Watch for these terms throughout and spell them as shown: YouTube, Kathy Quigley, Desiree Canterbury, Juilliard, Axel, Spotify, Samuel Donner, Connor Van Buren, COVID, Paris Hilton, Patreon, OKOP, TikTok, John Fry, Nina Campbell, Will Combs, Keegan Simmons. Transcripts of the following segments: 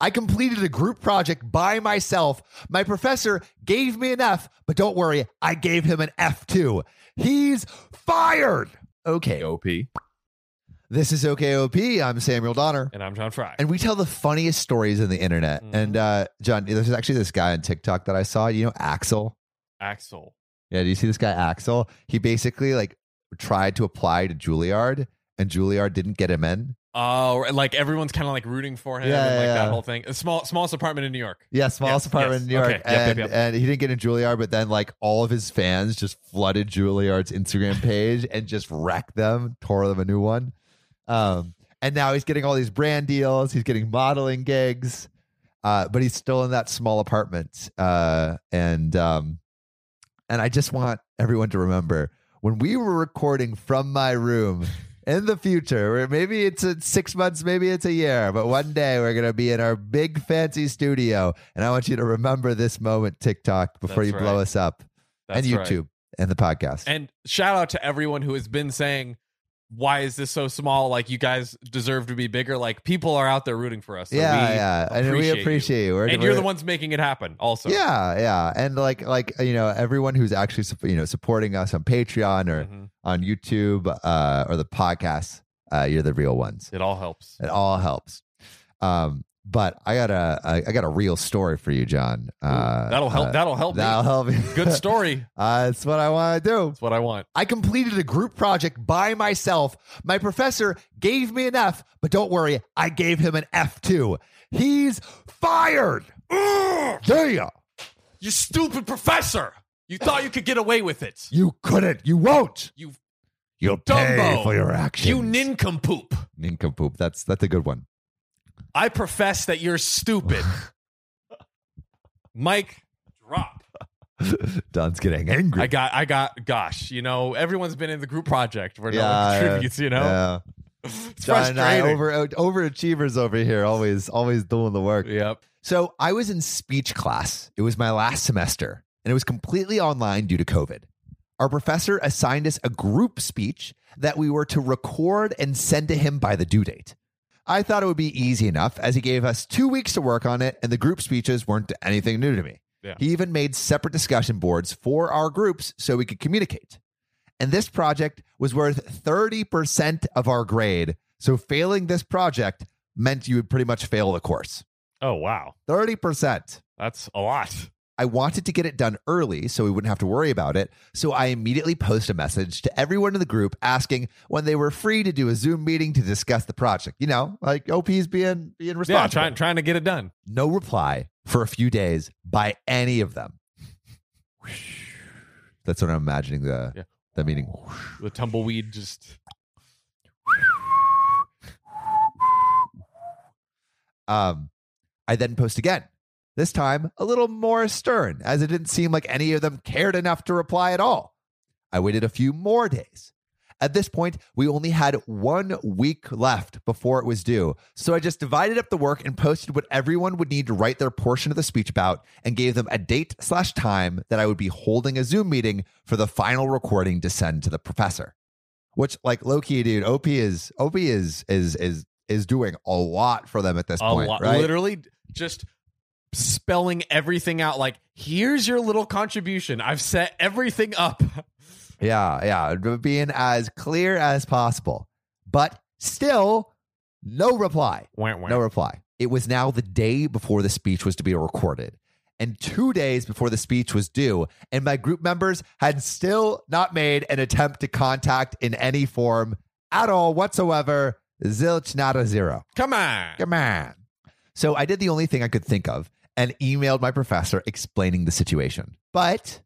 I completed a group project by myself. My professor gave me an F, but don't worry, I gave him an F too. He's fired. Okay, OP. This is OK OP. I'm Samuel Donner. And I'm John Fry. And we tell the funniest stories in the internet. Mm-hmm. And John, there's actually this guy on TikTok that I saw. You know, Axel. Yeah, do you see this guy, Axel? He basically like tried to apply to Juilliard, and Juilliard didn't get him in. Oh, like everyone's kind of like rooting for him, that whole thing. Smallest apartment in New York. Yeah, smallest apartment in New York. Okay. Yep. And he didn't get in Juilliard, but then like all of his fans just flooded Juilliard's Instagram page and just wrecked them, tore them a new one. And now he's getting all these brand deals. He's getting modeling gigs, but he's still in that small apartment. And I just want everyone to remember, when we were recording from my room in the future, where maybe it's 6 months, maybe it's a year, but one day we're going to be in our big fancy studio. And I want you to remember this moment, TikTok, before you blow us up. That's and YouTube and the podcast. And shout out to everyone who has been saying, why is this so small? Like, you guys deserve to be bigger. Like, people are out there rooting for us. So we appreciate you. You're the ones making it happen also. Yeah. And like, you know, everyone who's actually, you know, supporting us on Patreon or on YouTube or the podcast, you're the real ones. It all helps. But I got a real story for you, John. That'll help me. Good story. That's what I want to do. That's what I want. I completed a group project by myself. My professor gave me an F, but don't worry, I gave him an F too. He's fired. Yeah. You stupid professor. You thought you could get away with it. You couldn't. You won't. You'll pay for your actions. You nincompoop. That's a good one. I profess that you're stupid. Mike, drop. Don's getting angry. Gosh, you know, everyone's been in the group project where no one contributes, you know? Yeah. It's John frustrating. And I, overachievers over here, always doing the work. Yep. So I was in speech class. It was my last semester, and it was completely online due to COVID. Our professor assigned us a group speech that we were to record and send to him by the due date. I thought it would be easy enough, as he gave us 2 weeks to work on it, and the group speeches weren't anything new to me. Yeah. He even made separate discussion boards for our groups so we could communicate. And this project was worth 30% of our grade. So failing this project meant you would pretty much fail the course. Oh, wow. 30%. That's a lot. I wanted to get it done early so we wouldn't have to worry about it. So I immediately post a message to everyone in the group asking when they were free to do a Zoom meeting to discuss the project. You know, like OP's being responsible. Yeah, trying to get it done. No reply for a few days by any of them. That's what I'm imagining the meeting. The tumbleweed just... I then post again. This time, a little more stern, as it didn't seem like any of them cared enough to reply at all. I waited a few more days. At this point, we only had 1 week left before it was due, so I just divided up the work and posted what everyone would need to write their portion of the speech about, and gave them a date/time that I would be holding a Zoom meeting for the final recording to send to the professor. Which, like, low-key, dude, OP is doing a lot for them at this point, right? Literally, just... spelling everything out, like, here's your little contribution. I've set everything up. Yeah. Being as clear as possible, but still no reply. No reply. It was now the day before the speech was to be recorded, and 2 days before the speech was due, and my group members had still not made an attempt to contact in any form at all whatsoever. Zilch, not a zero. Come on. So I did the only thing I could think of and emailed my professor explaining the situation. But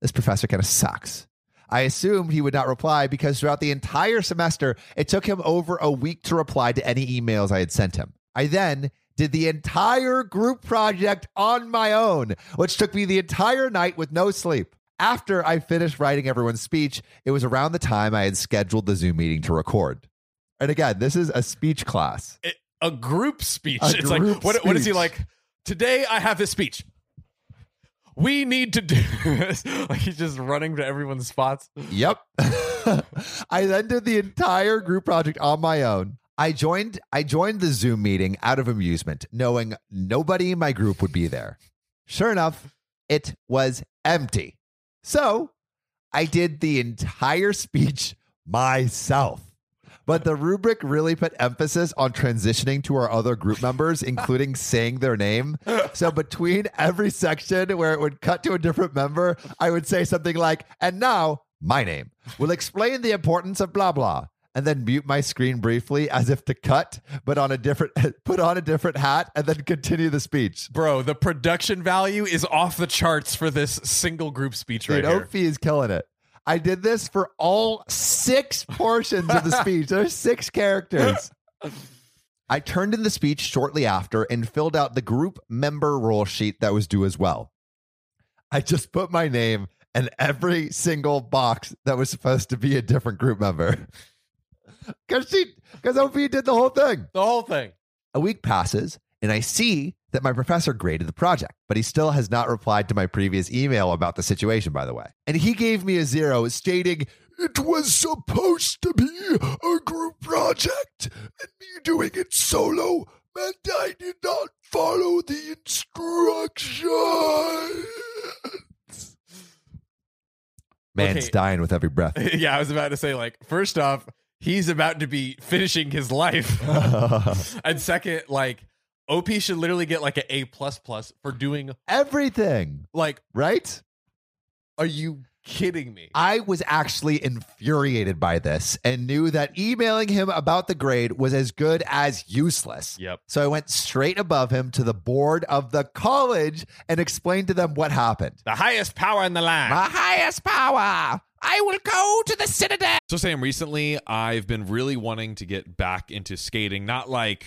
this professor kind of sucks. I assumed he would not reply because throughout the entire semester, it took him over a week to reply to any emails I had sent him. I then did the entire group project on my own, which took me the entire night with no sleep. After I finished writing everyone's speech, it was around the time I had scheduled the Zoom meeting to record. And again, this is a speech class. A group speech. What is he like? Today I have this speech. We need to do this. Like, he's just running to everyone's spots. Yep. I then did the entire group project on my own. I joined the Zoom meeting out of amusement, knowing nobody in my group would be there. Sure enough, it was empty. So I did the entire speech myself. But the rubric really put emphasis on transitioning to our other group members, including saying their name. So between every section where it would cut to a different member, I would say something like, and now my name will explain the importance of blah, blah, and then mute my screen briefly as if to cut, but on a different, put on a different hat and then continue the speech. Bro, the production value is off the charts for this single group speech right here. Ophi is killing it. I did this for all 6 portions of the speech. There's 6 characters. I turned in the speech shortly after and filled out the group member roll sheet that was due as well. I just put my name in every single box that was supposed to be a different group member. Because OP did the whole thing. The whole thing. A week passes, and I see that my professor graded the project, but he still has not replied to my previous email about the situation, by the way. And he gave me a 0 stating, it was supposed to be a group project, and me doing it solo meant I did not follow the instructions. Man's okay. Dying with every breath. Yeah, I was about to say, like, first off, he's about to be finishing his life. And second, like, OP should literally get like an A++ for doing everything. Like, right? Are you kidding me? I was actually infuriated by this and knew that emailing him about the grade was as good as useless. Yep. So I went straight above him to the board of the college and explained to them what happened. The highest power in the land. The highest power. I will go to the Citadel. So Sam, recently I've been really wanting to get back into skating, not like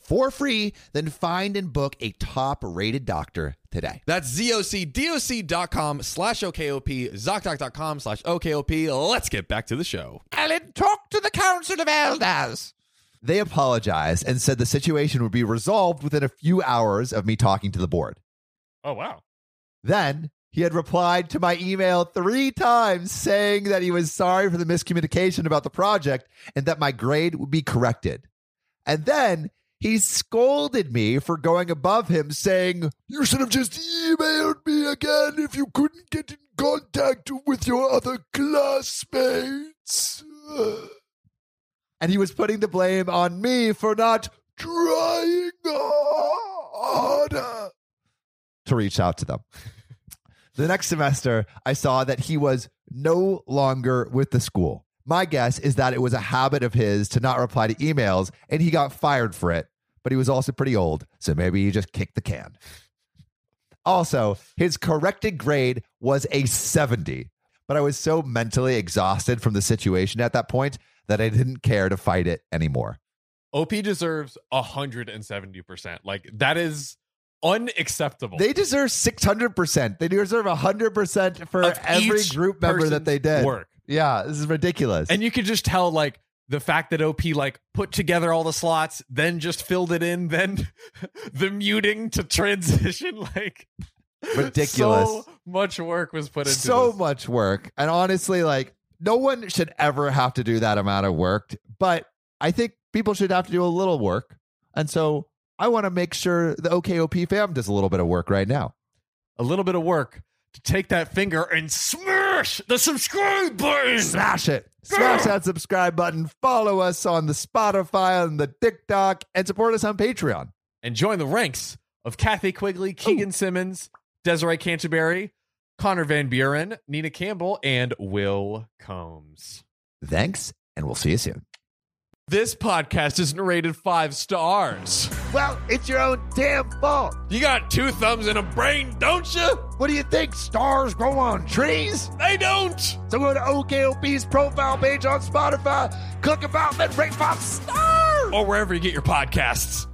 for free, then find and book a top-rated doctor today. That's ZocDoc.com/OKOP, ZocDoc.com/OKOP. Let's get back to the show. Alan, talk to the Council of Elders. They apologized and said the situation would be resolved within a few hours of me talking to the board. Oh, wow. Then he had replied to my email 3 times saying that he was sorry for the miscommunication about the project and that my grade would be corrected. And then he scolded me for going above him, saying, you should have just emailed me again if you couldn't get in contact with your other classmates. And he was putting the blame on me for not trying harder to reach out to them. The next semester, I saw that he was no longer with the school. My guess is that it was a habit of his to not reply to emails, and he got fired for it. But he was also pretty old, so maybe he just kicked the can. Also, his corrected grade was a 70, but I was so mentally exhausted from the situation at that point that I didn't care to fight it anymore. OP deserves 170%. Like, that is unacceptable. They deserve 600%. They deserve 100% for every group member that they did. Work. Yeah, this is ridiculous. And you could just tell, like, the fact that OP, like, put together all the slots, then just filled it in, then the muting to transition, like, Ridiculous. So much work was put into this. Much work. And honestly, like, no one should ever have to do that amount of work. But I think people should have to do a little work. And so I want to make sure the OKOP fam does a little bit of work right now. A little bit of work to take that finger and smash the subscribe button. Smash it. Smash that subscribe button. Follow us on the Spotify and the TikTok and support us on Patreon. And join the ranks of Kathy Quigley, Keegan Simmons, Desiree Canterbury, Connor Van Buren, Nina Campbell, and Will Combs. Thanks, and we'll see you soon. This podcast isn't rated 5 stars. Well, it's your own damn fault. You got 2 thumbs and a brain, don't you? What do you think? Stars grow on trees? They don't. So go to OKOP's profile page on Spotify, click about, then rate 5 stars. Or wherever you get your podcasts.